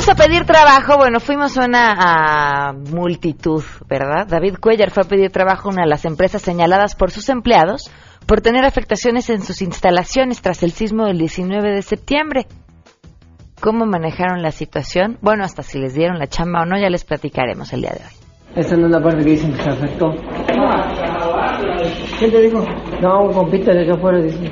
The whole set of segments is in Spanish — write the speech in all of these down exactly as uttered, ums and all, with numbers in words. fuimos a pedir trabajo, bueno, fuimos una a multitud, ¿verdad? David Cuellar fue a pedir trabajo a una de las empresas señaladas por sus empleados por tener afectaciones en sus instalaciones tras el sismo del diecinueve de septiembre. ¿Cómo manejaron la situación? Bueno, hasta si les dieron la chamba o no, ya les platicaremos el día de hoy. Esa no es la parte que dicen que se afectó. ¿Qué te dijo? No, un compito de acá afuera dice.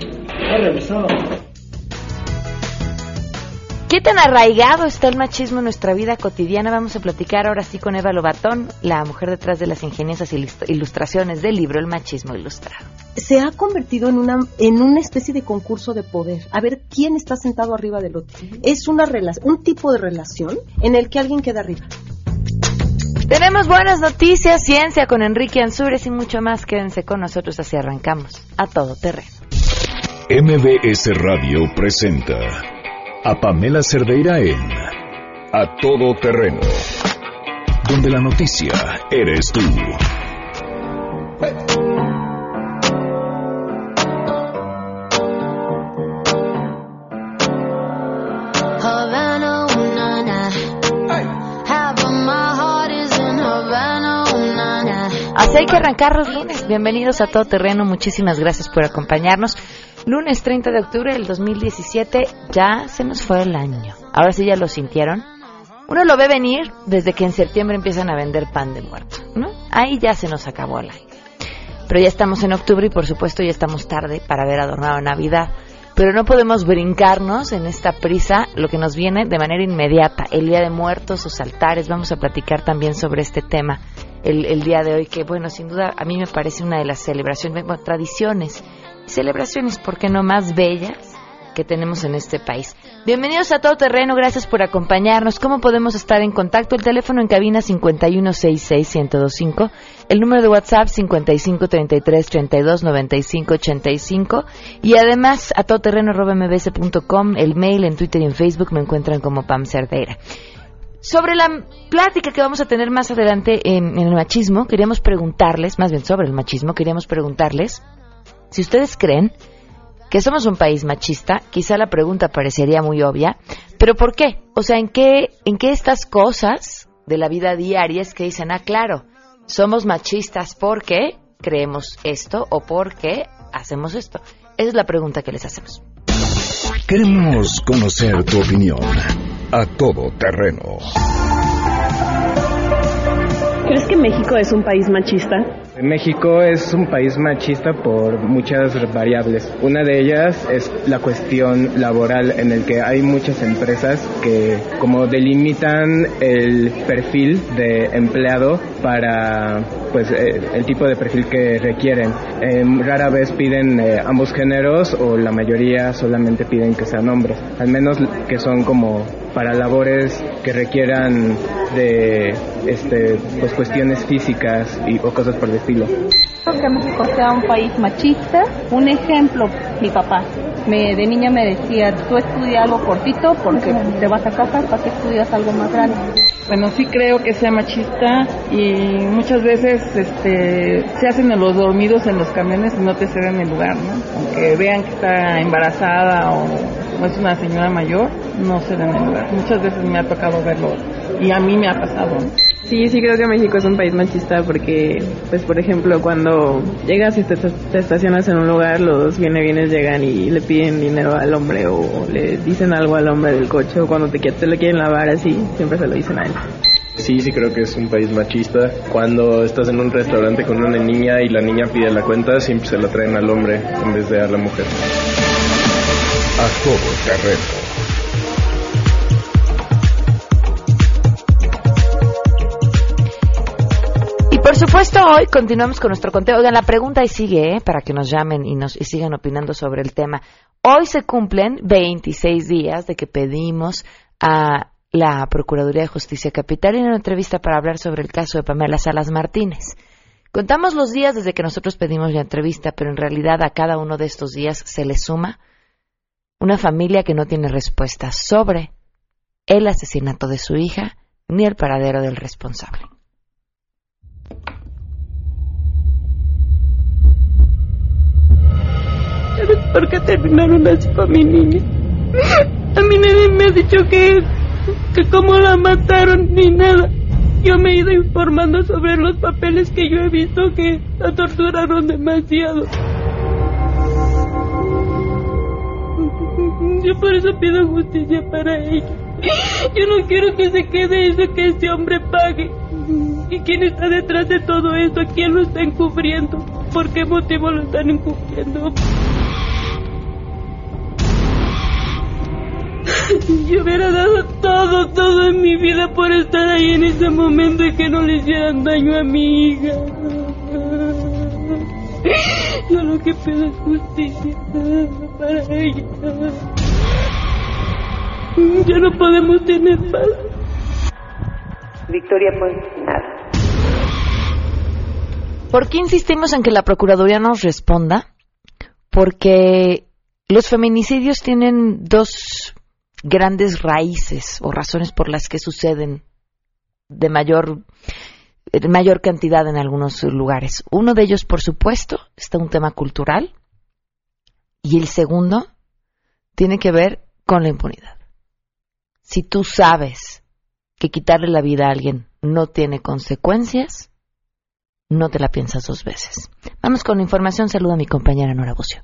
¿Qué tan arraigado está el machismo en nuestra vida cotidiana? Vamos a platicar ahora sí con Eva Lobatón, la mujer detrás de las ingeniosas ilustraciones del libro El Machismo Ilustrado. Se ha convertido en una en una especie de concurso de poder, a ver quién está sentado arriba del otro. Es una rela- un tipo de relación en el que alguien queda arriba. Tenemos buenas noticias, ciencia con Enrique Anzures y mucho más. Quédense con nosotros, así arrancamos a todo terreno. M B S Radio presenta a Pamela Cerdeira en A Todo Terreno, donde la noticia eres tú. Así hay que arrancar los lunes. Bienvenidos a Todo Terreno, muchísimas gracias por acompañarnos. Lunes treinta de octubre del dos mil diecisiete, ya se nos fue el año. Ahora sí ya lo sintieron. Uno lo ve venir desde que en septiembre empiezan a vender pan de muerto, ¿no? Ahí ya se nos acabó el año. Pero ya estamos en octubre y por supuesto ya estamos tarde para haber adornado Navidad. Pero no podemos brincarnos en esta prisa lo que nos viene de manera inmediata. El Día de Muertos, sus altares, vamos a platicar también sobre este tema el, el día de hoy. Que bueno, sin duda a mí me parece una de las celebraciones, bueno, tradiciones celebraciones, ¿por qué no?, más bellas que tenemos en este país. Bienvenidos a Todo Terreno, gracias por acompañarnos. ¿Cómo podemos estar en contacto? El teléfono en cabina cinco uno seis seis uno cero dos cinco, el número de WhatsApp cinco cinco tres tres tres dos nueve cinco ocho cinco y además a todoterreno arroba m b s punto com, el mail, en Twitter y en Facebook me encuentran como Pam Cerdeira. Sobre la plática que vamos a tener más adelante en, en el machismo, queríamos preguntarles, más bien sobre el machismo, queríamos preguntarles si ustedes creen que somos un país machista. Quizá la pregunta parecería muy obvia, pero ¿por qué? O sea, ¿en qué, en qué estas cosas de la vida diaria es que dicen, ah, claro, somos machistas porque creemos esto o porque hacemos esto? Esa es la pregunta que les hacemos. Queremos conocer tu opinión a todo terreno. ¿Crees que México es un país machista? México es un país machista por muchas variables. Una de ellas es la cuestión laboral, en el que hay muchas empresas que como delimitan el perfil de empleado para pues eh, el tipo de perfil que requieren. Eh, rara vez piden eh, ambos géneros, o la mayoría solamente piden que sean hombres, al menos que son como para labores que requieran de este pues cuestiones físicas y o cosas por el estilo. Creo que México sea un país machista. Un ejemplo, mi papá me de niña me decía, tú estudia algo cortito porque te vas a casar, para que estudias algo más grande. Bueno, sí creo que sea machista y muchas veces este, se hacen a los dormidos en los camiones y no te ceden el lugar, ¿no? Aunque vean que está embarazada o, o es una señora mayor, no ceden el lugar. Muchas veces me ha tocado verlo y a mí me ha pasado. Sí, sí creo que México es un país machista porque, pues por ejemplo, cuando llegas y te, te estacionas en un lugar, los viene-vienes llegan y le piden dinero al hombre o le dicen algo al hombre del coche, o cuando te, te lo quieren lavar así, siempre se lo dicen a él. Sí, sí creo que es un país machista. Cuando estás en un restaurante con una niña y la niña pide la cuenta, siempre se la traen al hombre en vez de a la mujer. A todo terreno. Por supuesto, hoy continuamos con nuestro conteo. Oigan, la pregunta ahí sigue, ¿eh?, para que nos llamen y nos y sigan opinando sobre el tema. Hoy se cumplen veintiséis días de que pedimos a la Procuraduría de Justicia Capitalina una entrevista para hablar sobre el caso de Pamela Salas Martínez. Contamos los días desde que nosotros pedimos la entrevista, pero en realidad a cada uno de estos días se le suma una familia que no tiene respuesta sobre el asesinato de su hija ni el paradero del responsable. ¿Sabes por qué terminaron así con mi niña? A mí nadie me ha dicho que que cómo la mataron ni nada. Yo me he ido informando sobre los papeles que yo he visto que la torturaron demasiado. Yo por eso pido justicia para ella. Yo no quiero que se quede eso, que este hombre pague. ¿Y quién está detrás de todo esto? ¿Quién lo está encubriendo? ¿Por qué motivo lo están encubriendo? Yo hubiera dado todo, todo en mi vida por estar ahí en ese momento y que no le hicieran daño a mi hija. Yo lo que pido es justicia para ella. Ya no podemos tener paz. Victoria Poncinada. ¿Por qué insistimos en que la Procuraduría nos responda? Porque los feminicidios tienen dos grandes raíces o razones por las que suceden de mayor, de mayor cantidad en algunos lugares. Uno de ellos, por supuesto, está un tema cultural, y el segundo tiene que ver con la impunidad. Si tú sabes que quitarle la vida a alguien no tiene consecuencias, no te la piensas dos veces. Vamos con información. Saluda a mi compañera Nora Bucio.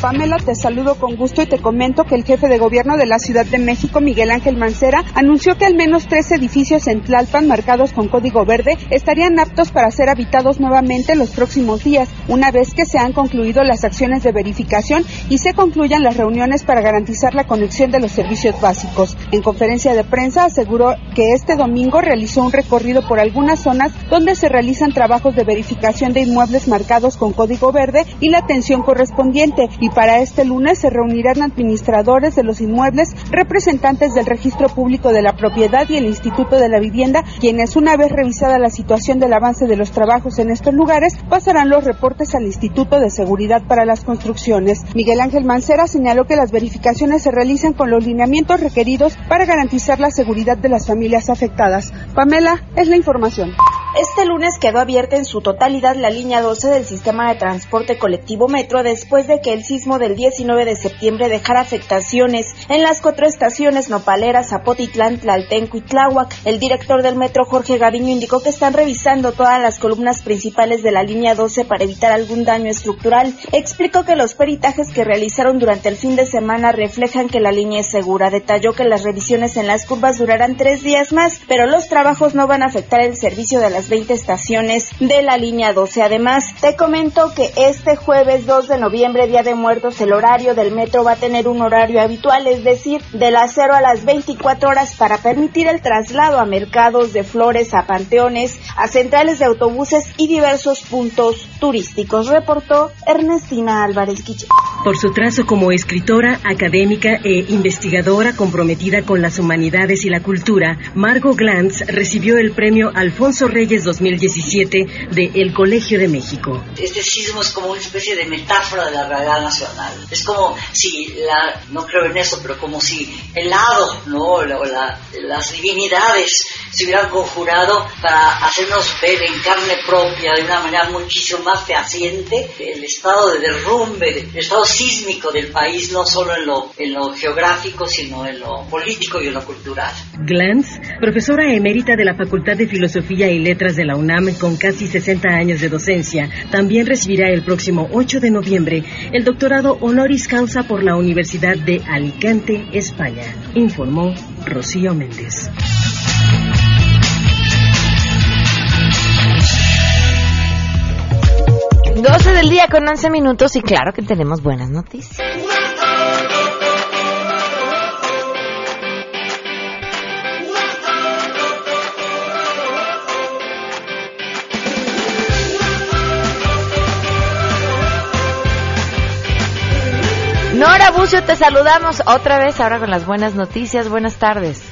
Pamela, te saludo con gusto y te comento que el jefe de gobierno de la Ciudad de México, Miguel Ángel Mancera, anunció que al menos tres edificios en Tlalpan marcados con código verde estarían aptos para ser habitados nuevamente en los próximos días, una vez que se han concluido las acciones de verificación y se concluyan las reuniones para garantizar la conexión de los servicios básicos. En conferencia de prensa aseguró que este domingo realizó un recorrido por algunas zonas donde se realizan trabajos de verificación de inmuebles marcados con código verde y la atención correspondiente, y para este lunes se reunirán administradores de los inmuebles, representantes del Registro Público de la Propiedad y el Instituto de la Vivienda, quienes, una vez revisada la situación del avance de los trabajos en estos lugares, pasarán los reportes al Instituto de Seguridad para las Construcciones. Miguel Ángel Mancera señaló que las verificaciones se realizan con los lineamientos requeridos para garantizar la seguridad de las familias afectadas. Pamela, es la información. Este lunes quedó abierta en su totalidad la línea doce del sistema de transporte colectivo Metro después de que el sismo del diecinueve de septiembre dejara afectaciones en las cuatro estaciones Nopalera, Zapotitlán, Tlaltenco y Tláhuac. El director del Metro, Jorge Gaviño, indicó que están revisando todas las columnas principales de la línea doce para evitar algún daño estructural. Explicó que los peritajes que realizaron durante el fin de semana reflejan que la línea es segura. Detalló que las revisiones en las curvas durarán tres días más, pero los trabajos no van a afectar el servicio de la veinte estaciones de la línea doce. Además, te comento que este jueves dos de noviembre, Día de Muertos, el horario del metro va a tener un horario habitual, es decir, de las cero a las veinticuatro horas, para permitir el traslado a mercados de flores, a panteones, a centrales de autobuses y diversos puntos turísticos. Reportó Ernestina Álvarez Quiche. Por su trazo como escritora, académica e investigadora comprometida con las humanidades y la cultura, Margo Glantz recibió el premio Alfonso Reyes dos mil diecisiete de El Colegio de México. Este sismo es como una especie de metáfora de la realidad nacional. Es como si, la, no creo en eso, pero como si el hado, ¿no? La, la, las divinidades se hubieran conjurado para hacernos ver en carne propia, de una manera muchísimo más fehaciente, el estado de derrumbe, el estado sísmico del país, no solo en lo, en lo geográfico, sino en lo político y en lo cultural. Glantz, profesora emérita de la Facultad de Filosofía y Letras de la UNAM, con casi sesenta años de docencia, también recibirá el próximo ocho de noviembre el doctorado honoris causa por la Universidad de Alicante, España, informó Rocío Méndez. doce del día con once minutos, y claro que tenemos buenas noticias. Nora Bucio, te saludamos otra vez ahora con las buenas noticias. Buenas tardes.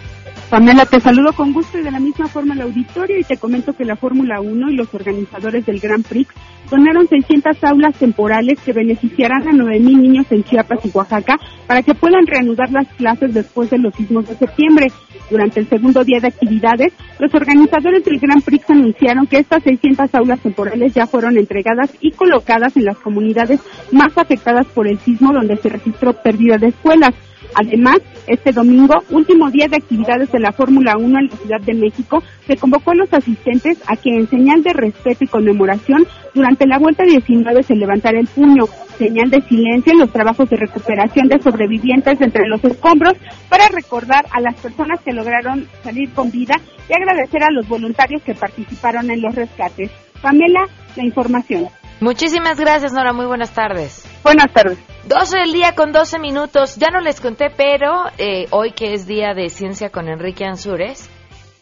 Pamela, te saludo con gusto y de la misma forma al auditorio y te comento que la Fórmula uno y los organizadores del Grand Prix donaron seiscientas aulas temporales que beneficiarán a nueve mil niños en Chiapas y Oaxaca para que puedan reanudar las clases después de los sismos de septiembre. Durante el segundo día de actividades, los organizadores del Grand Prix anunciaron que estas seiscientas aulas temporales ya fueron entregadas y colocadas en las comunidades más afectadas por el sismo donde se registró pérdida de escuelas. Además, este domingo, último día de actividades de la Fórmula uno en la Ciudad de México, se convocó a los asistentes a que en señal de respeto y conmemoración, durante la vuelta diecinueve se levantara el puño, señal de silencio en los trabajos de recuperación de sobrevivientes entre los escombros para recordar a las personas que lograron salir con vida y agradecer a los voluntarios que participaron en los rescates. Pamela, la información. Muchísimas gracias, Nora. Muy buenas tardes. Buenas tardes. doce del día con doce minutos. Ya no les conté, pero eh, hoy que es Día de Ciencia con Enrique Anzures,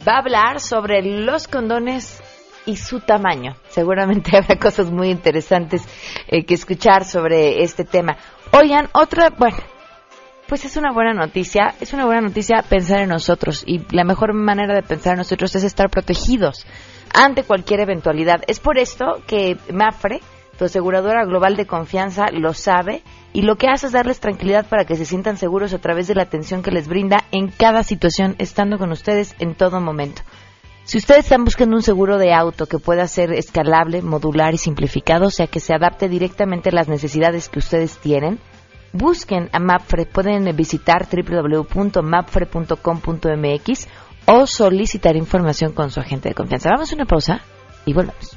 va a hablar sobre los condones y su tamaño. Seguramente habrá cosas muy interesantes eh, que escuchar sobre este tema. Oigan, otra... Bueno, pues es una buena noticia. Es una buena noticia pensar en nosotros. Y la mejor manera de pensar en nosotros es estar protegidos ante cualquier eventualidad. Es por esto que MAFRE, tu aseguradora global de confianza, lo sabe y lo que hace es darles tranquilidad para que se sientan seguros a través de la atención que les brinda en cada situación, estando con ustedes en todo momento. Si ustedes están buscando un seguro de auto que pueda ser escalable, modular y simplificado, o sea que se adapte directamente a las necesidades que ustedes tienen, busquen a MAPFRE. Pueden visitar doble u doble u doble u punto mapfre punto com punto m x o solicitar información con su agente de confianza. Vamos a una pausa y volvemos.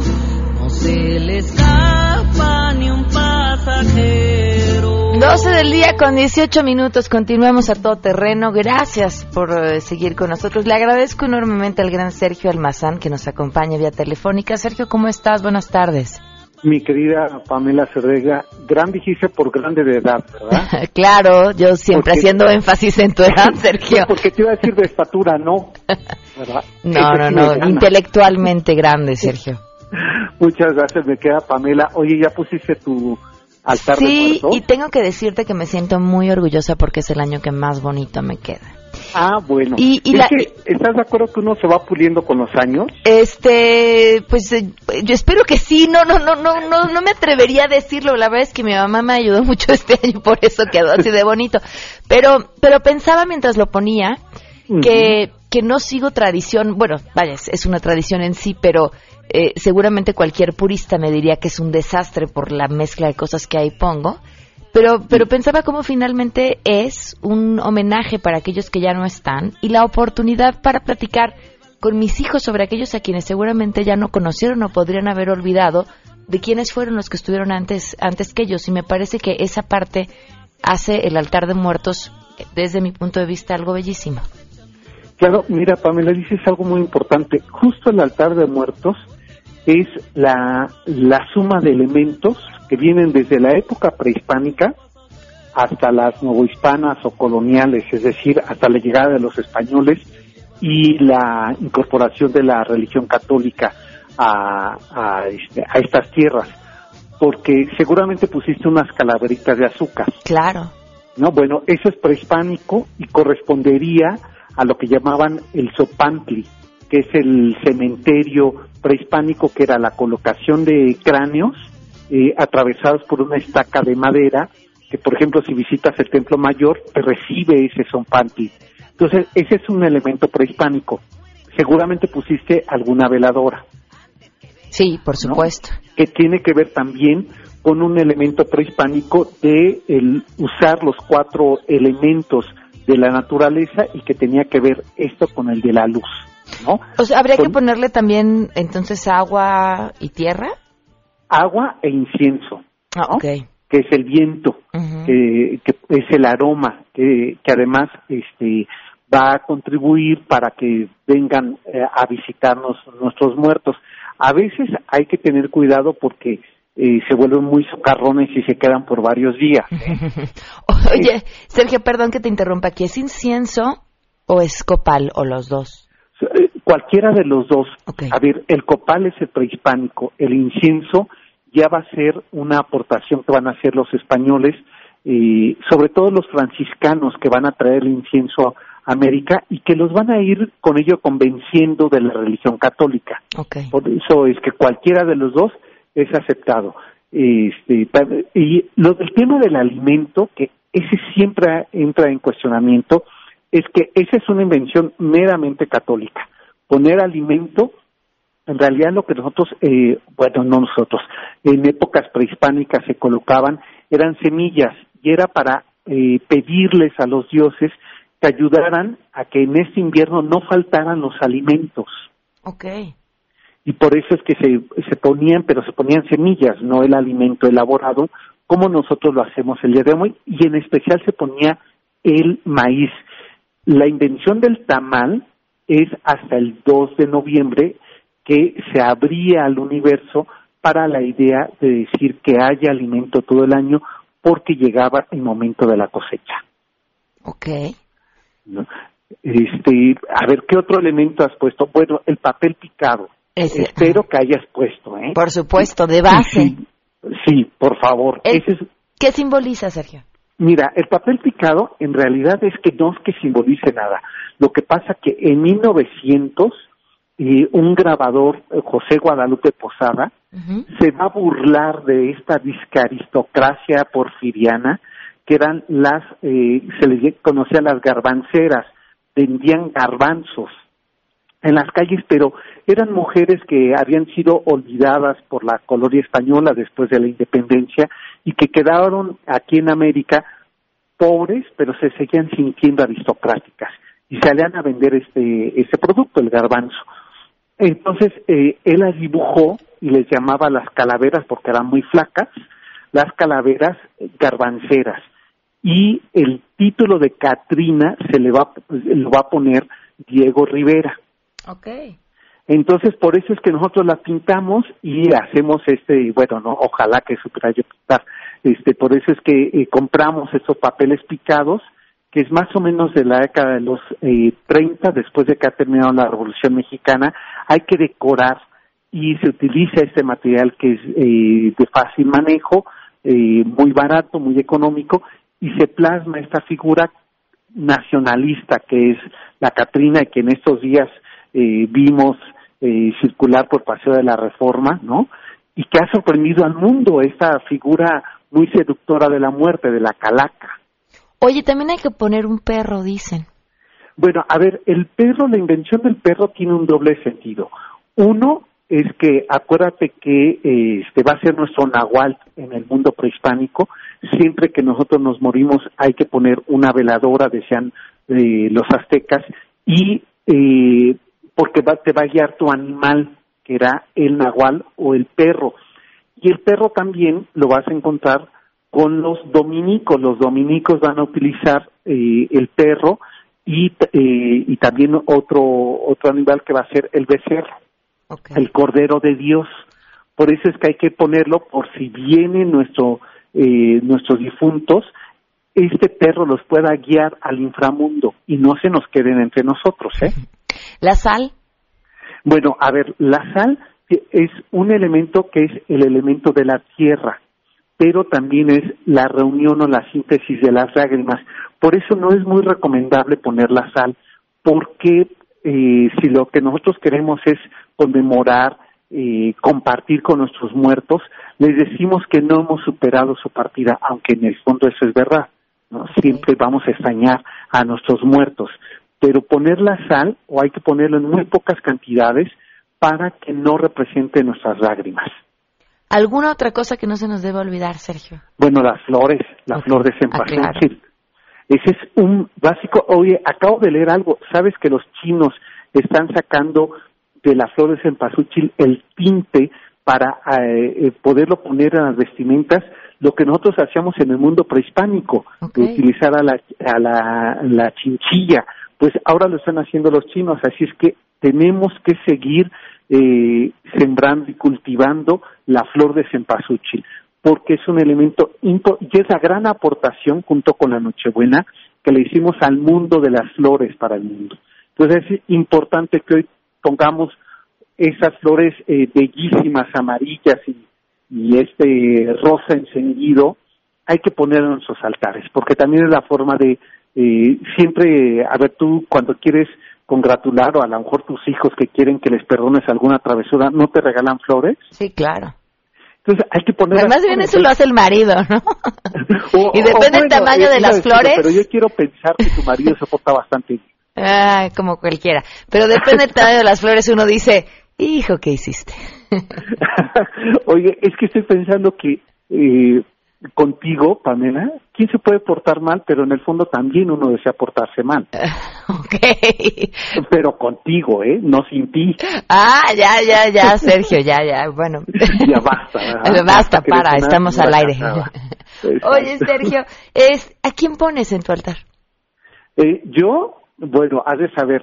no se le escapa ni un pasajero. doce del día con dieciocho minutos, continuamos A Todo Terreno. Gracias por eh, seguir con nosotros. Le agradezco enormemente al gran Sergio Almazán que nos acompaña vía telefónica. Sergio, ¿cómo estás? Buenas tardes. Mi querida Pamela Cerdeira, gran dijiste por grande de edad, ¿verdad? Claro, yo siempre porque... haciendo énfasis en tu edad, Sergio. Porque te iba a decir de estatura, ¿no? ¿Verdad? No, no, no, no, intelectualmente grande, Sergio. Muchas gracias, me queda Pamela. Oye, ¿ya pusiste tu altar de muertos? Sí, y tengo que decirte que me siento muy orgullosa porque es el año que más bonito me queda. Ah, bueno. Y, y es la, que, ¿estás de acuerdo que uno se va puliendo con los años? Este, pues eh, yo espero que sí. No, no, no, no, no, no me atrevería a decirlo. La verdad es que mi mamá me ayudó mucho este año, por eso quedó así de bonito. Pero, pero pensaba mientras lo ponía que, uh-huh. que no sigo tradición. Bueno, vaya, es una tradición en sí, pero eh, seguramente cualquier purista me diría que es un desastre por la mezcla de cosas que ahí pongo. Pero, pero pensaba cómo finalmente es un homenaje para aquellos que ya no están y la oportunidad para platicar con mis hijos sobre aquellos a quienes seguramente ya no conocieron o podrían haber olvidado de quiénes fueron los que estuvieron antes, antes que ellos. Y me parece que esa parte hace el altar de muertos, desde mi punto de vista, algo bellísimo. Claro, mira, Pamela, dices algo muy importante. Justo el altar de muertos es la, la suma de elementos que vienen desde la época prehispánica hasta las novohispanas o coloniales, es decir, hasta la llegada de los españoles y la incorporación de la religión católica a, a, este, a estas tierras, porque seguramente pusiste unas calaveritas de azúcar. Claro. No, bueno, eso es prehispánico y correspondería a lo que llamaban el Zopantli, que es el cementerio prehispánico, que era la colocación de cráneos Eh, atravesados por una estaca de madera, que por ejemplo si visitas el Templo Mayor te recibe ese Zopantli. Entonces ese es un elemento prehispánico. Seguramente pusiste alguna veladora. Sí, por supuesto, ¿no? Que tiene que ver también con un elemento prehispánico de el usar los cuatro elementos de la naturaleza y que tenía que ver esto con el de la luz, ¿no? O sea, habría con... que ponerle también entonces agua y tierra. agua e incienso, ¿no? Ah, okay. Que es el viento, uh-huh. que, que es el aroma, que, que además este va a contribuir para que vengan eh, a visitarnos nuestros muertos. A veces hay que tener cuidado porque eh, se vuelven muy socarrones y se quedan por varios días. Oye, Sergio, perdón que te interrumpa aquí. ¿Es incienso o es copal o los dos? Cualquiera de los dos. Okay. A ver, el copal es el prehispánico, el incienso ya va a ser una aportación que van a hacer los españoles, eh, sobre todo los franciscanos que van a traer el incienso a América y que los van a ir con ello convenciendo de la religión católica. Okay. Por eso es que cualquiera de los dos es aceptado. Este, y lo del tema del alimento, que ese siempre entra en cuestionamiento, es que esa es una invención meramente católica. Poner alimento, en realidad lo que nosotros, eh, bueno, no nosotros, en épocas prehispánicas se colocaban, eran semillas, y era para eh, pedirles a los dioses que ayudaran a que en este invierno no faltaran los alimentos. Okay. Y por eso es que se, se ponían, pero se ponían semillas, no el alimento elaborado, como nosotros lo hacemos el día de hoy, y en especial se ponía el maíz. La invención del tamal es hasta el dos de noviembre que se abría al universo para la idea de decir que haya alimento todo el año porque llegaba el momento de la cosecha. Okay. Este, a ver, ¿qué otro elemento has puesto? Bueno, el papel picado. Ese. Espero que hayas puesto, ¿eh? Por supuesto, de base. Sí, sí, por favor. El, Ese es... ¿Qué simboliza, Sergio? Mira, el papel picado en realidad es que no es que simbolice nada. Lo que pasa que en mil novecientos eh, un grabador, José Guadalupe Posada, uh-huh. se va a burlar de esta discaristocracia porfiriana que eran las, eh, se les conocía las garbanceras, vendían garbanzos en las calles, pero eran mujeres que habían sido olvidadas por la colonia española después de la independencia y que quedaron aquí en América pobres, pero se seguían sintiendo aristocráticas y salían a vender este, este producto, el garbanzo. Entonces, eh, él las dibujó y les llamaba las calaveras porque eran muy flacas, las calaveras garbanceras. Y el título de Catrina se le va, lo va a poner Diego Rivera. Okay. Entonces, por eso es que nosotros la pintamos y hacemos este, bueno, no, ojalá que supiera yo pintar, este, por eso es que eh, compramos estos papeles picados, que es más o menos de la década de los eh, treinta, después de que ha terminado la Revolución Mexicana, hay que decorar y se utiliza este material que es eh, de fácil manejo, eh, muy barato, muy económico, y se plasma esta figura nacionalista que es la Catrina y que en estos días Eh, vimos eh, circular por Paseo de la Reforma, ¿no? Y que ha sorprendido al mundo esta figura muy seductora de la muerte, de la calaca. Oye, también hay que poner un perro, dicen. Bueno, a ver, el perro, la invención del perro tiene un doble sentido. Uno es que, acuérdate que eh, este va a ser nuestro nahual en el mundo prehispánico. Siempre que nosotros nos morimos hay que poner una veladora, decían eh, los aztecas, y eh, porque va, te va a guiar tu animal, que era el nahual o el perro. Y el perro también lo vas a encontrar con los dominicos. Los dominicos van a utilizar eh, el perro y, eh, y también otro, otro animal que va a ser el becerro, okay. El cordero de Dios. Por eso es que hay que ponerlo por si vienen nuestro, eh, nuestros difuntos, este perro los pueda guiar al inframundo y no se nos queden entre nosotros, ¿eh? ¿La sal? Bueno, a ver, la sal es un elemento que es el elemento de la tierra, pero también es la reunión o la síntesis de las lágrimas. Por eso no es muy recomendable poner la sal, porque eh, si lo que nosotros queremos es conmemorar, eh, compartir con nuestros muertos, les decimos que no hemos superado su partida, aunque en el fondo eso es verdad, ¿no? Siempre vamos a extrañar a nuestros muertos. Pero poner la sal, o hay que ponerlo en muy pocas cantidades, para que no represente nuestras lágrimas. ¿Alguna otra cosa que no se nos debe olvidar, Sergio? Bueno, las flores, la okay. flor de cempasúchil. Ah, claro. Ese es un básico. Oye, acabo de leer algo. ¿Sabes que los chinos están sacando de la flor de cempasúchil el tinte para eh, poderlo poner en las vestimentas, lo que nosotros hacíamos en el mundo prehispánico, okay, de utilizar a la, a la, la chinchilla, pues ahora lo están haciendo los chinos, así es que tenemos que seguir eh, sembrando y cultivando la flor de cempasúchil, porque es un elemento, impo- y es la gran aportación, junto con la Nochebuena, que le hicimos al mundo de las flores para el mundo. Entonces es importante que hoy pongamos esas flores eh, bellísimas, amarillas y, y este rosa encendido, hay que ponerlo en nuestros altares, porque también es la forma de eh, siempre, a ver, tú cuando quieres congratular, o a lo mejor tus hijos que quieren que les perdones alguna travesura, ¿no te regalan flores? Sí, claro. Entonces hay que poner... Además bien eso lo hace el marido, ¿no? o, y depende del bueno, tamaño de las decirlo, flores. Pero yo quiero pensar que tu marido se porta bastante bien. Ah, como cualquiera. Pero depende del tamaño de las flores, uno dice, hijo, ¿qué hiciste? Oye, es que estoy pensando que eh, contigo, Pamela, ¿quién se puede portar mal? Pero en el fondo también uno desea portarse mal. Uh, ok. Pero contigo, ¿eh? No sin ti. Ah, ya, ya, ya, Sergio, ya, ya, bueno. Ya basta. Basta, basta para, estamos al aire. Oye, Sergio, es, ¿a quién pones en tu altar? Eh, yo... Bueno, has de saber,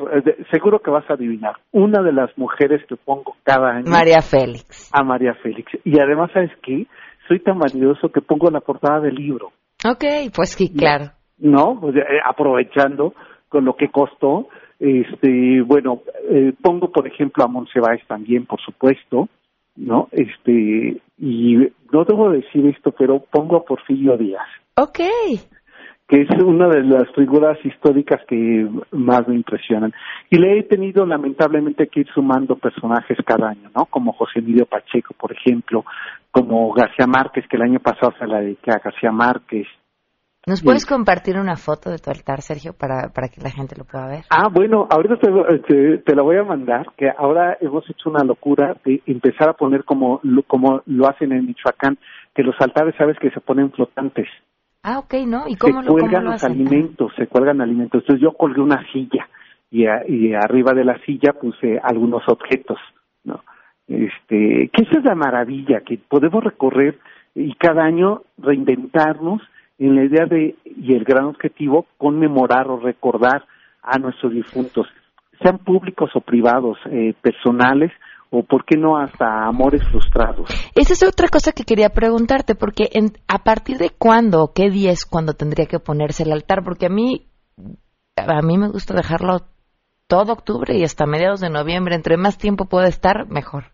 seguro que vas a adivinar. Una de las mujeres que pongo cada año. María Félix. A María Félix. Y además, ¿sabes qué? Soy tan vanidoso que pongo la portada del libro. Ok, pues sí, claro. No, pues, eh, aprovechando con lo que costó. este, Bueno, eh, pongo, por ejemplo, a Monseváez también, por supuesto. No, este, y no debo decir esto, pero pongo a Porfirio Díaz. Ok. Que es una de las figuras históricas que más me impresionan. Y le he tenido lamentablemente que ir sumando personajes cada año, ¿no? Como José Emilio Pacheco, por ejemplo, como García Márquez, que el año pasado se la dediqué a García Márquez. ¿Nos puedes sí. compartir una foto de tu altar, Sergio, para, para que la gente lo pueda ver? Ah, bueno, ahorita te, te, te la voy a mandar, que ahora hemos hecho una locura de empezar a poner como, como lo hacen en Michoacán, que los altares, ¿sabes?, que se ponen flotantes. Ah, okay, ¿no? ¿Y cómo se lo, cuelgan cómo lo los alimentos, se cuelgan alimentos. Entonces yo colgué una silla y, a, y arriba de la silla puse algunos objetos, ¿no? Este, que esa es la maravilla, que podemos recorrer y cada año reinventarnos en la idea de, y el gran objetivo, conmemorar o recordar a nuestros difuntos, sean públicos o privados, eh, personales, o por qué no hasta amores frustrados. Esa es otra cosa que quería preguntarte, porque en, a partir de cuándo o qué día es cuando tendría que ponerse el altar, porque a mí a mí me gusta dejarlo todo octubre y hasta mediados de noviembre, entre más tiempo pueda estar, mejor.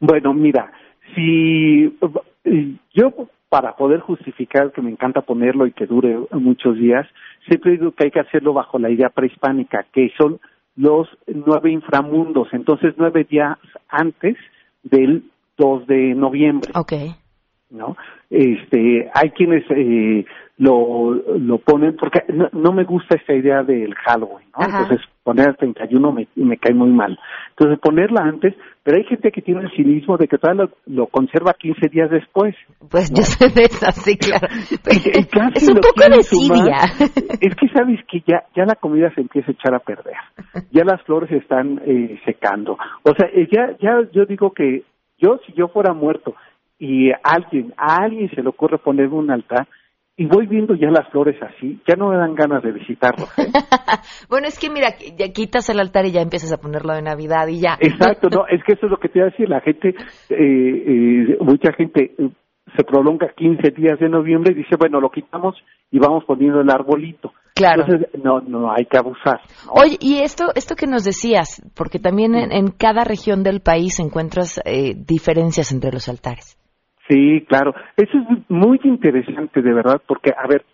Bueno, mira, si yo para poder justificar que me encanta ponerlo y que dure muchos días, siempre digo que hay que hacerlo bajo la idea prehispánica, que son los nueve inframundos, entonces nueve días antes del dos de noviembre. Okay. ¿No? Este, hay quienes eh, lo lo ponen porque no, no me gusta esta idea del Halloween, ¿no? Ajá. Entonces poner el treinta y uno me, me cae muy mal. Entonces ponerla antes, pero hay gente que tiene el cinismo de que todavía lo, lo conserva quince días después. Pues ¿no? Yo sé de eso, sí, claro. Es un poco de desidia. Es que sabes que ya ya la comida se empieza a echar a perder. Ya las flores se están eh, secando. O sea, ya ya yo digo que yo si yo fuera muerto y a alguien, a alguien se le ocurre ponerme un altar, y voy viendo ya las flores así, ya no me dan ganas de visitarlo, ¿eh? Bueno, es que mira, ya quitas el altar y ya empiezas a ponerlo de Navidad y ya. Exacto, no, es que eso es lo que te iba a decir, la gente, eh, eh, mucha gente eh, se prolonga quince días de noviembre y dice, bueno, lo quitamos y vamos poniendo el arbolito. Claro. Entonces, no, no, hay que abusar, ¿no? Oye, y esto esto que nos decías, porque también en, en cada región del país encuentras eh, diferencias entre los altares. Sí, claro. Eso es muy interesante, de verdad, porque, a ver,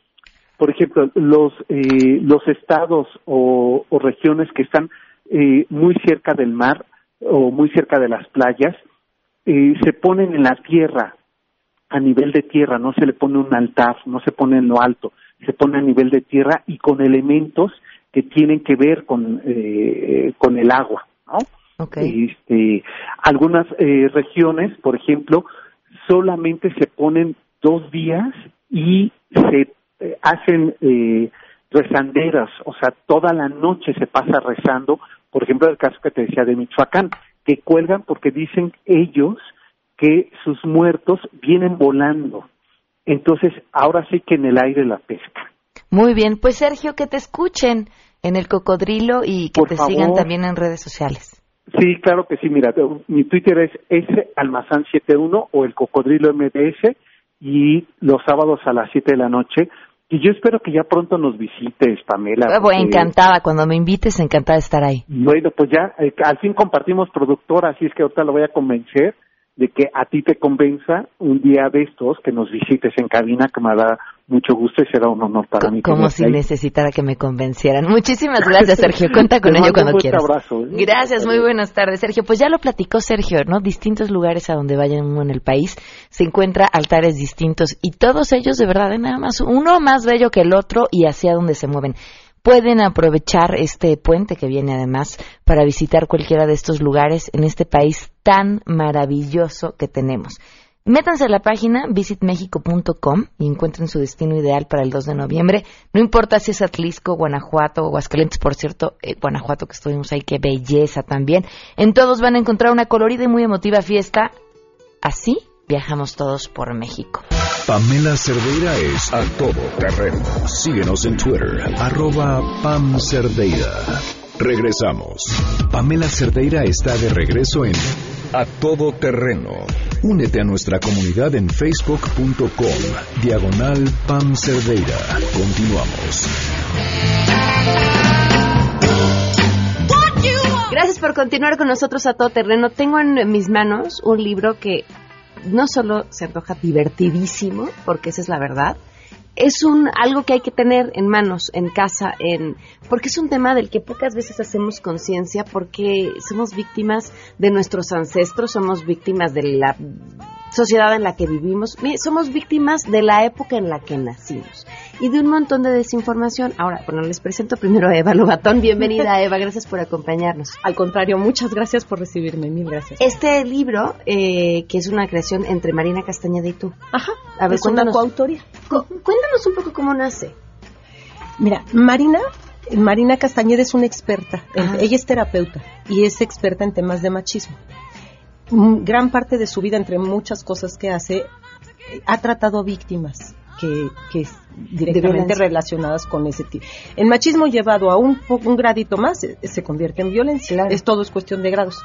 por ejemplo, los eh, los estados o, o regiones que están eh, muy cerca del mar o muy cerca de las playas, eh, se ponen en la tierra, a nivel de tierra, no se le pone un altar, no se pone en lo alto, se pone a nivel de tierra y con elementos que tienen que ver con, eh, con el agua, ¿no? Okay. Este, algunas eh, regiones, por ejemplo, solamente se ponen dos días y se eh, hacen eh, rezanderas, o sea, toda la noche se pasa rezando, por ejemplo, el caso que te decía de Michoacán, que cuelgan porque dicen ellos que sus muertos vienen volando. Entonces, ahora sí que en el aire la pesca. Muy bien, pues Sergio, que te escuchen en El Cocodrilo y que Por te favor. Sigan también en redes sociales. Sí, claro que sí, mira, mi Twitter es ese almazán setenta y uno o El Cocodrilo M D S, y los sábados a las siete de la noche. Y yo espero que ya pronto nos visites, Pamela. Bueno, porque... encantada, cuando me invites, encantada de estar ahí. Bueno, pues ya, eh, al fin compartimos productora, así es que ahorita lo voy a convencer de que a ti te convenza un día de estos que nos visites en cabina, que me da mucho gusto y será un honor para C- mí. Como si ahí. necesitara que me convencieran. Muchísimas gracias, Sergio. Cuenta con ello cuando quieras. Un abrazo. ¿eh? Gracias, muy buenas tardes, Sergio. Pues ya lo platicó Sergio, ¿no? Distintos lugares a donde vayan uno en el país se encuentra altares distintos y todos ellos de verdad es nada más uno más bello que el otro y hacia donde se mueven. Pueden aprovechar este puente que viene además para visitar cualquiera de estos lugares en este país tan maravilloso que tenemos. Métanse a la página visit mexico punto com y encuentren su destino ideal para el dos de noviembre. No importa si es Atlisco, Guanajuato o Aguascalientes, por cierto, eh, Guanajuato que estuvimos ahí, qué belleza también. En todos van a encontrar una colorida y muy emotiva fiesta. Así viajamos todos por México. Pamela Cerdeira es a todo terreno. Síguenos en Twitter, arroba Pam Cerdeira. Regresamos. Pamela Cerdeira está de regreso en A Todo Terreno. Únete a nuestra comunidad en facebook punto com, diagonal Pam Cerdeira. Continuamos. Gracias por continuar con nosotros a Todo Terreno. Tengo en mis manos un libro que... no solo se antoja divertidísimo, porque esa es la verdad, es un algo que hay que tener en manos, en casa, en porque es un tema del que pocas veces hacemos conciencia, porque somos víctimas de nuestros ancestros, somos víctimas de la sociedad en la que vivimos, somos víctimas de la época en la que nacimos y de un montón de desinformación. Ahora, bueno, les presento primero a Eva Lobatón. Bienvenida, Eva, gracias por acompañarnos. Al contrario, muchas gracias por recibirme, mil gracias. Este libro, eh, que es una creación entre Marina Castañeda y tú. Ajá, a ver, es una coautoría. Cu- cuéntanos un poco cómo nace. Mira, Marina... Marina Castañeda es una experta, en, ella es terapeuta y es experta en temas de machismo. Gran parte de su vida, entre muchas cosas que hace, ha tratado a víctimas que, que directamente relacionadas con ese tipo. El machismo llevado a un, un gradito más se, se convierte en violencia, claro. Es todo es cuestión de grados.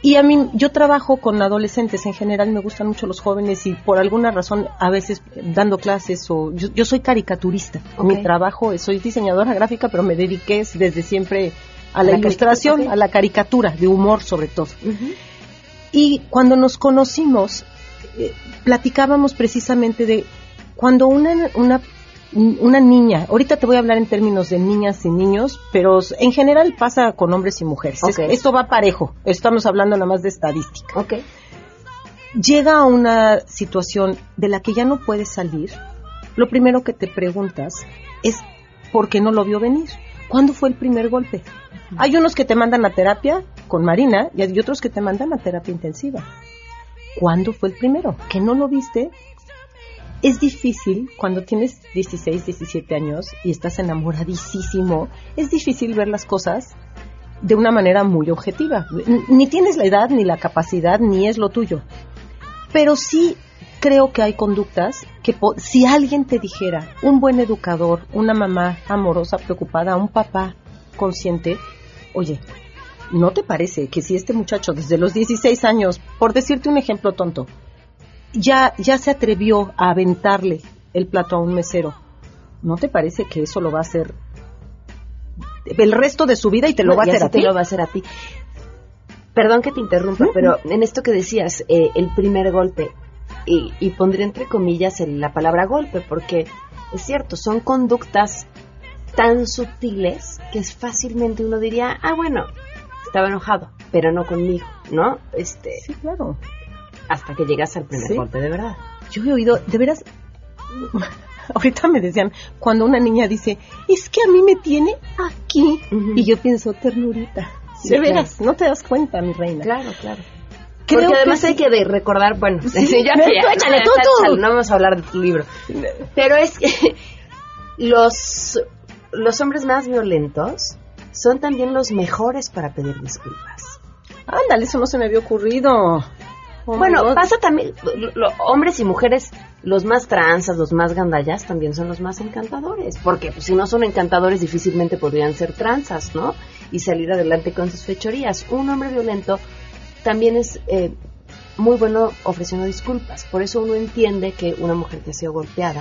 Y a mí, yo trabajo con adolescentes, en general me gustan mucho los jóvenes y por alguna razón a veces dando clases o... Yo, yo soy caricaturista, okay. Mi trabajo, soy diseñadora gráfica, pero me dediqué desde siempre a la, la ilustración, caric- okay. a la caricatura, de humor sobre todo. Uh-huh. Y cuando nos conocimos, eh, platicábamos precisamente de cuando una, una, una niña... Ahorita te voy a hablar en términos de niñas y niños, pero en general pasa con hombres y mujeres. Okay. Es, esto va parejo, estamos hablando nada más de estadística. Okay. Llega a una situación de la que ya no puedes salir, lo primero que te preguntas es ¿por qué no lo vio venir? ¿Cuándo fue el primer golpe? Uh-huh. Hay unos que te mandan a terapia con Marina y hay otros que te mandan a terapia intensiva. ¿Cuándo fue el primero? ¿Que no lo viste? Es difícil cuando tienes dieciséis, diecisiete años y estás enamoradísimo, es difícil ver las cosas de una manera muy objetiva. Ni tienes la edad, ni la capacidad, ni es lo tuyo. Pero sí creo que hay conductas que po- si alguien te dijera, un buen educador, una mamá amorosa, preocupada, un papá consciente, oye, ¿no te parece que si este muchacho desde los dieciséis años, por decirte un ejemplo tonto, Ya, ya se atrevió a aventarle el plato a un mesero, ¿no te parece que eso lo va a hacer el resto de su vida y te lo no, va a hacer a ti? Lo va a hacer a ti. Perdón que te interrumpa, ¿Mm? Pero en esto que decías, eh, el primer golpe, y, y pondré entre comillas el, la palabra golpe, porque es cierto, son conductas tan sutiles que es fácilmente uno diría, ah, bueno, estaba enojado, pero no conmigo, ¿no? Este, sí, claro. Hasta que llegas al primer sí. golpe, de verdad. Yo he oído, de veras, ahorita me decían, cuando una niña dice, es que a mí me tiene aquí. Uh-huh. Y yo pienso, ternurita. Sí, de veras, claro. No te das cuenta, mi reina. Claro, claro. Creo Porque además que hay sí. que recordar, bueno, sí, sí, ya, tú ya, échale, tú, tú. Échale, no vamos a hablar de tu libro. Pero es que los, los hombres más violentos son también los mejores para pedir disculpas. Ándale, eso no se me había ocurrido. Bueno, pasa también, lo, lo, hombres y mujeres, los más tranzas, los más gandallas, también son los más encantadores, porque pues, si no son encantadores difícilmente podrían ser tranzas, ¿no? Y salir adelante con sus fechorías. Un hombre violento también es eh, muy bueno ofreciendo disculpas, por eso uno entiende que una mujer que ha sido golpeada,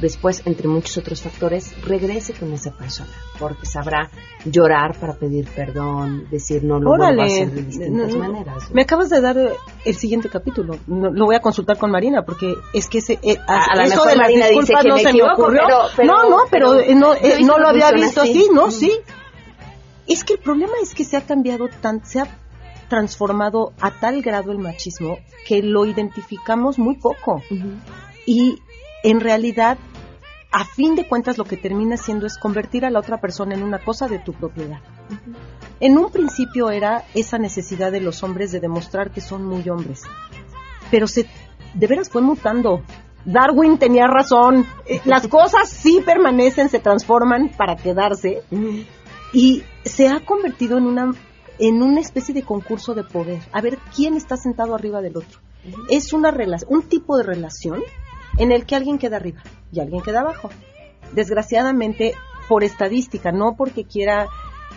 después, entre muchos otros factores, regrese con esa persona, porque sabrá llorar para pedir perdón, decir no lo Órale. Vuelvo a hacer de distintas no, no, maneras. ¿No? Me acabas de dar el siguiente capítulo, no, lo voy a consultar con Marina, porque es que ese, eh, a, a la eso de las Marina disculpas no se equivoco, me ocurrió. Pero, pero, no, no, pero, pero eh, no, eh, no lo había visto así, así ¿no? Mm. Sí. Es que el problema es que se ha cambiado, tan, se ha transformado a tal grado el machismo que lo identificamos muy poco. Uh-huh. Y en realidad, a fin de cuentas, lo que termina siendo es convertir a la otra persona en una cosa de tu propiedad. Uh-huh. En un principio era esa necesidad de los hombres de demostrar que son muy hombres, pero se de veras fue mutando. Darwin tenía razón, las cosas sí permanecen, se transforman para quedarse, uh-huh. y se ha convertido en una, en una especie de concurso de poder, a ver quién está sentado arriba del otro. Uh-huh. Es una rela- un tipo de relación en el que alguien queda arriba y alguien queda abajo. Desgraciadamente, por estadística, no porque quiera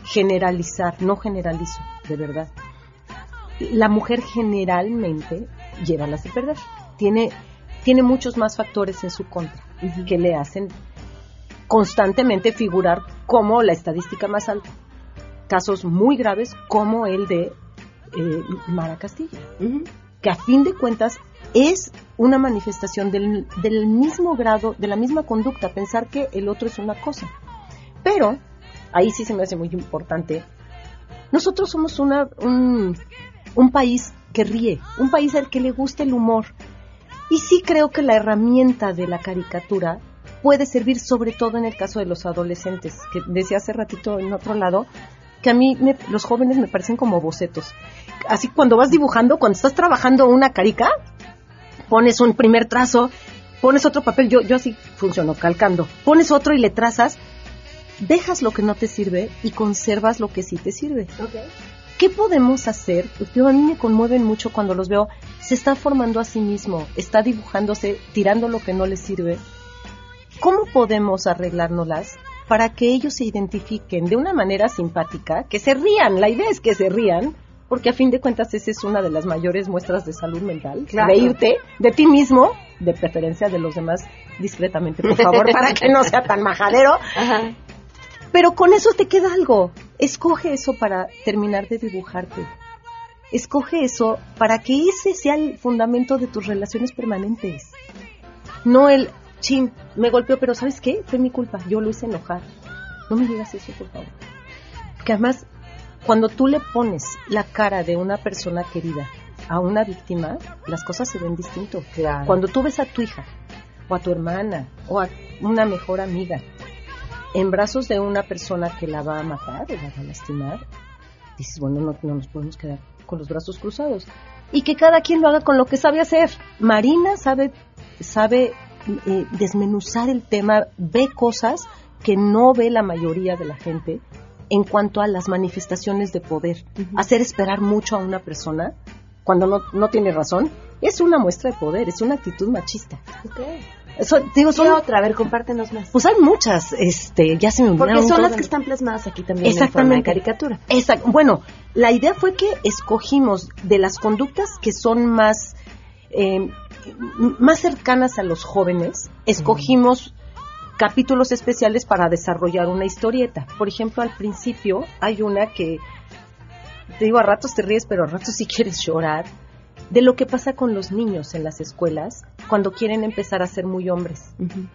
generalizar, no generalizo, de verdad. La mujer generalmente lleva las de perder. Tiene, tiene muchos más factores en su contra, uh-huh. que le hacen constantemente figurar como la estadística más alta. Casos muy graves como el de eh, Mara Castilla, uh-huh. que a fin de cuentas es una manifestación del, del mismo grado, de la misma conducta, pensar que el otro es una cosa. Pero, ahí sí se me hace muy importante, nosotros somos una, un, un país que ríe, un país al que le gusta el humor. Y sí creo que la herramienta de la caricatura puede servir sobre todo en el caso de los adolescentes, que decía hace ratito en otro lado, que a mí me, los jóvenes me parecen como bocetos. Así cuando vas dibujando, cuando estás trabajando una carica, pones un primer trazo, pones otro papel, yo, yo así funciono, calcando, pones otro y le trazas, dejas lo que no te sirve y conservas lo que sí te sirve. Okay. ¿Qué podemos hacer? Yo, a mí me conmueven mucho cuando los veo, se está formando a sí mismo, está dibujándose, tirando lo que no le sirve. ¿Cómo podemos arreglárnoslas para que ellos se identifiquen de una manera simpática, que se rían? La idea es que se rían, porque a fin de cuentas esa es una de las mayores muestras de salud mental, claro. reírte de ti mismo, de preferencia de los demás, discretamente, por favor, para que no sea tan majadero. Ajá. Pero con eso te queda algo. Escoge eso para terminar de dibujarte. Escoge eso para que ese sea el fundamento de tus relaciones permanentes. No el... Chin, me golpeó, pero ¿sabes qué? Fue mi culpa, yo lo hice enojar. No me digas eso, por favor. Porque además, cuando tú le pones la cara de una persona querida a una víctima, las cosas se ven distinto. Claro. Cuando tú ves a tu hija, o a tu hermana, o a una mejor amiga, en brazos de una persona que la va a matar, o la va a lastimar, dices, bueno, no, no nos podemos quedar con los brazos cruzados. Y que cada quien lo haga con lo que sabe hacer. Marina sabe... sabe Eh, desmenuzar el tema, ve cosas que no ve la mayoría de la gente en cuanto a las manifestaciones de poder. Uh-huh. Hacer esperar mucho a una persona cuando no, no tiene razón es una muestra de poder, es una actitud machista. Okay. Eso, digo, son, ¿qué otra? A ver, compártenos más. Pues hay muchas, este, ya se me olvidaron. Porque son las que están plasmadas aquí también en forma de caricatura. Exact- bueno, la idea fue que escogimos de las conductas que son más... Eh, más cercanas a los jóvenes, escogimos uh-huh. capítulos especiales para desarrollar una historieta. Por ejemplo, al principio hay una que, te digo, a ratos te ríes, pero a ratos sí quieres llorar, de lo que pasa con los niños en las escuelas cuando quieren empezar a ser muy hombres. Uh-huh.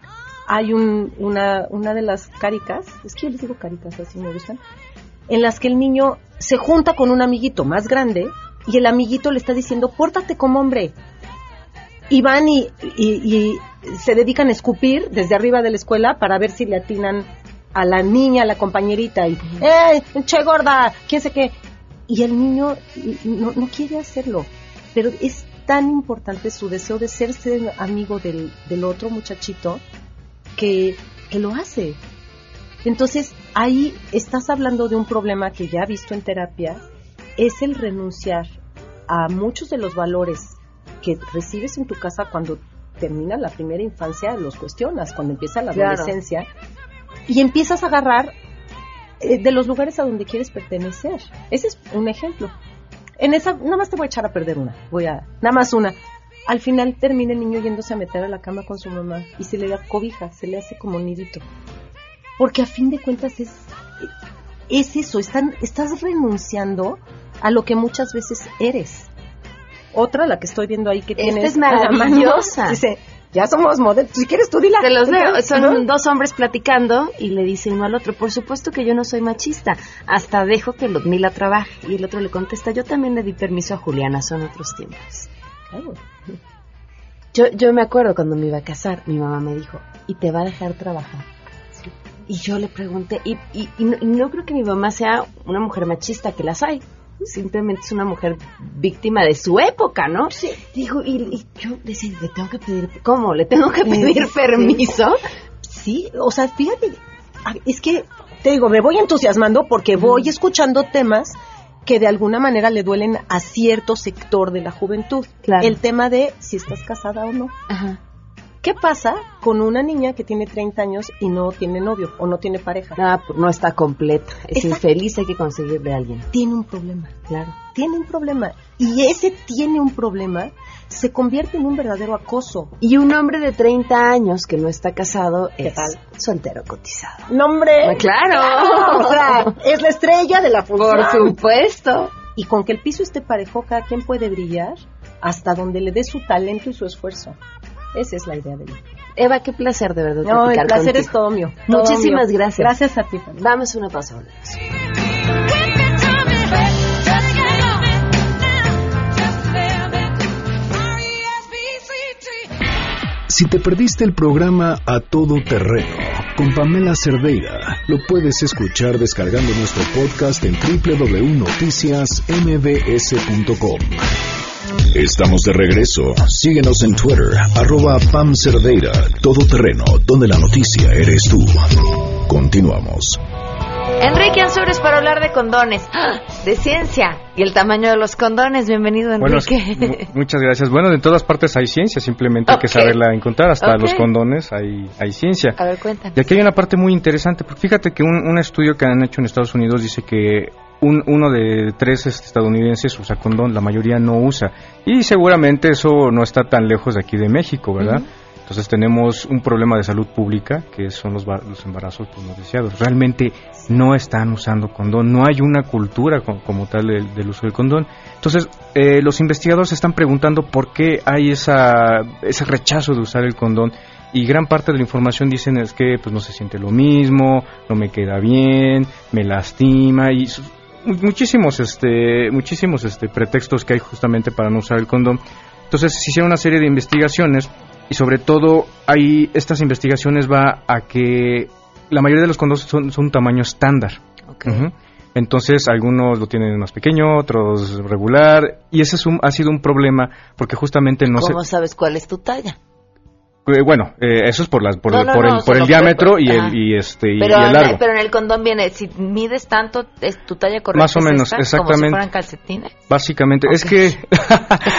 Hay un, una, una de las caricas, es que yo les digo caricas, así me gustan, en las que el niño se junta con un amiguito más grande y el amiguito le está diciendo, pórtate como hombre. Y van y, y, y se dedican a escupir desde arriba de la escuela para ver si le atinan a la niña, a la compañerita. Y, uh-huh. ¡eh, che gorda! ¿Quién sé qué? Y el niño no, no quiere hacerlo. Pero es tan importante su deseo de serse amigo del, del otro muchachito que, que lo hace. Entonces, ahí estás hablando de un problema que ya he visto en terapia, es el renunciar a muchos de los valores que recibes en tu casa cuando termina la primera infancia, los cuestionas, cuando empieza la adolescencia, claro, y empiezas a agarrar eh, de los lugares a donde quieres pertenecer. Ese es un ejemplo. En esa, nada más te voy a echar a perder una, voy a, nada más una. Al final termina el niño yéndose a meter a la cama con su mamá y se le da cobija, se le hace como nidito. Porque a fin de cuentas es, es eso, están, estás renunciando a lo que muchas veces eres. Otra, la que estoy viendo ahí que esta tienes. Esta es maravillosa. Dice, ya somos modelos, si quieres tú dila. Te los leo, son ¿no? dos hombres platicando y le dice uno al otro, por supuesto que yo no soy machista, hasta dejo que Ludmila trabaje. Y el otro le contesta, yo también le di permiso a Juliana, son otros tiempos. Claro. Yo, yo me acuerdo cuando me iba a casar, mi mamá me dijo, ¿y te va a dejar trabajar? Sí. Y yo le pregunté, y, y, y, no, y no creo que mi mamá sea una mujer machista, que las hay. Simplemente es una mujer víctima de su época, ¿no? Sí. Dijo, y, y yo decía, le tengo que pedir... ¿Cómo? ¿Le tengo que pedir permiso? Sí, o sea, fíjate, es que, te digo, me voy entusiasmando porque voy escuchando temas que de alguna manera le duelen a cierto sector de la juventud. Claro. El tema de si estás casada o no. Ajá. ¿Qué pasa con una niña que tiene treinta años y no tiene novio o no tiene pareja? Ah, no está completa, es Exacto. infeliz, hay que conseguirle a alguien. Tiene un problema, claro. Tiene un problema. Y ese tiene un problema se convierte en un verdadero acoso. Y un hombre de treinta años que no está casado es tal? soltero cotizado. ¡Nombre! No, ¡claro! O sea, es la estrella de la función. Por supuesto. Y con que el piso esté parejo, cada quien puede brillar hasta donde le dé su talento y su esfuerzo. Esa es la idea de mí. Eva, qué placer de verdad. No, el placer contigo. Es todo mío. Todo Muchísimas mío. gracias. Gracias a ti. También. Vamos una pausa. Si te perdiste el programa A Todo Terreno con Pamela Cerdeira, lo puedes escuchar descargando nuestro podcast en doble u doble u doble u punto noticias m b s punto com. Estamos de regreso. Síguenos en Twitter, arroba Pam Cerdeira, todoterreno, donde la noticia eres tú. Continuamos. Enrique Anzures para hablar de condones, de ciencia y el tamaño de los condones. Bienvenido, Enrique. Bueno, m- muchas gracias. Bueno, de todas partes hay ciencia, simplemente okay. hay que saberla encontrar. Hasta okay. los condones hay, hay ciencia. A ver, cuéntanos. Y aquí hay una parte muy interesante, porque fíjate que un, un estudio que han hecho en Estados Unidos dice que Un, uno de tres estadounidenses usa condón, la mayoría no usa. Y seguramente eso no está tan lejos de aquí de México, ¿verdad? Uh-huh. Entonces tenemos un problema de salud pública, que son los, los embarazos pues, no deseados. Realmente no están usando condón, no hay una cultura con, como tal del, del uso del condón. Entonces eh, los investigadores se están preguntando por qué hay esa, ese rechazo de usar el condón. Y gran parte de la información dicen es que pues no se siente lo mismo, no me queda bien, me lastima y... Muchísimos este, muchísimos este pretextos que hay justamente para no usar el condón. Entonces se hicieron una serie de investigaciones y sobre todo hay estas investigaciones va a que la mayoría de los condones son, son un tamaño estándar. Okay. Uh-huh. Entonces algunos lo tienen más pequeño, otros regular y ese es un, ha sido un problema porque justamente no sé. ¿Cómo se... sabes cuál es tu talla? Bueno, eh, eso es por las por, no, no, por el, no, por el diámetro y el y este y, pero, y el largo. Pero en el condón viene, si mides tanto, es tu talla correcta. Más o menos, es esta, exactamente. Como si fueran calcetines. Básicamente, okay. es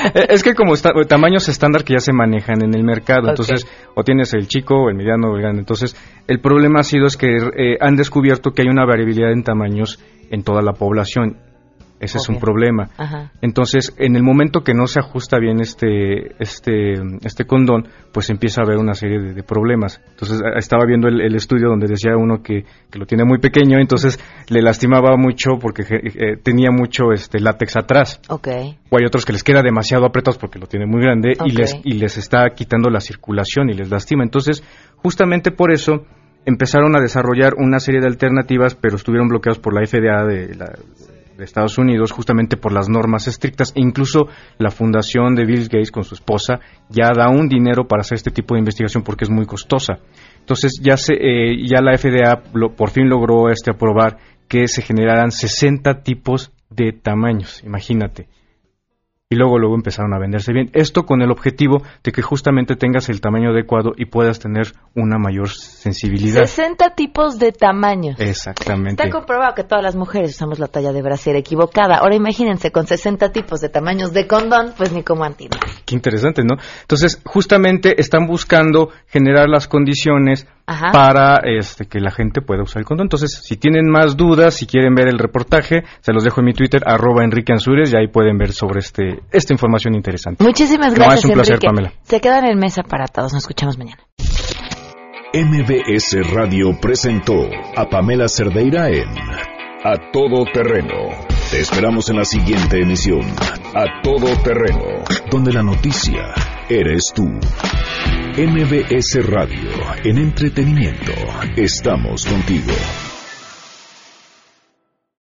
que es que como está, tamaños estándar que ya se manejan en el mercado, okay. entonces o tienes el chico, el mediano, el grande. Entonces, el problema ha sido es que eh, han descubierto que hay una variabilidad en tamaños en toda la población. Ese okay. es un problema. Ajá. Entonces, en el momento que no se ajusta bien este este este condón, pues empieza a haber una serie de, de problemas. Entonces, estaba viendo el, el estudio donde decía uno que, que lo tiene muy pequeño, entonces le lastimaba mucho porque eh, tenía mucho este látex atrás. Okay. O hay otros que les queda demasiado apretados porque lo tiene muy grande okay. y les y les está quitando la circulación y les lastima. Entonces, justamente por eso empezaron a desarrollar una serie de alternativas, pero estuvieron bloqueados por la F D A de la de Estados Unidos, justamente por las normas estrictas, e incluso la fundación de Bill Gates con su esposa ya da un dinero para hacer este tipo de investigación porque es muy costosa. Entonces ya se eh, ya la F D A lo, por fin logró este aprobar que se generaran sesenta tipos de tamaños, imagínate. y luego luego empezaron a venderse bien. Esto con el objetivo de que justamente tengas el tamaño adecuado y puedas tener una mayor sensibilidad. sesenta tipos de tamaños. Exactamente. Está comprobado que todas las mujeres usamos la talla de brasier equivocada. Ahora imagínense con sesenta tipos de tamaños de condón, pues ni como antídoto. Qué interesante, ¿no? Entonces, justamente están buscando generar las condiciones... Ajá. Para este, que la gente pueda usar el condón. Entonces, si tienen más dudas, si quieren ver el reportaje, se los dejo en mi Twitter, arroba Enrique Anzures, y ahí pueden ver sobre este esta información interesante. Muchísimas gracias, no, es un Enrique. Placer, Pamela. Se quedan en Mesa para Todos. Nos escuchamos mañana. M B S Radio presentó a Pamela Cerdeira en A Todo Terreno. Te esperamos en la siguiente emisión, A Todo Terreno, donde la noticia eres tú. M B S Radio, en entretenimiento, estamos contigo.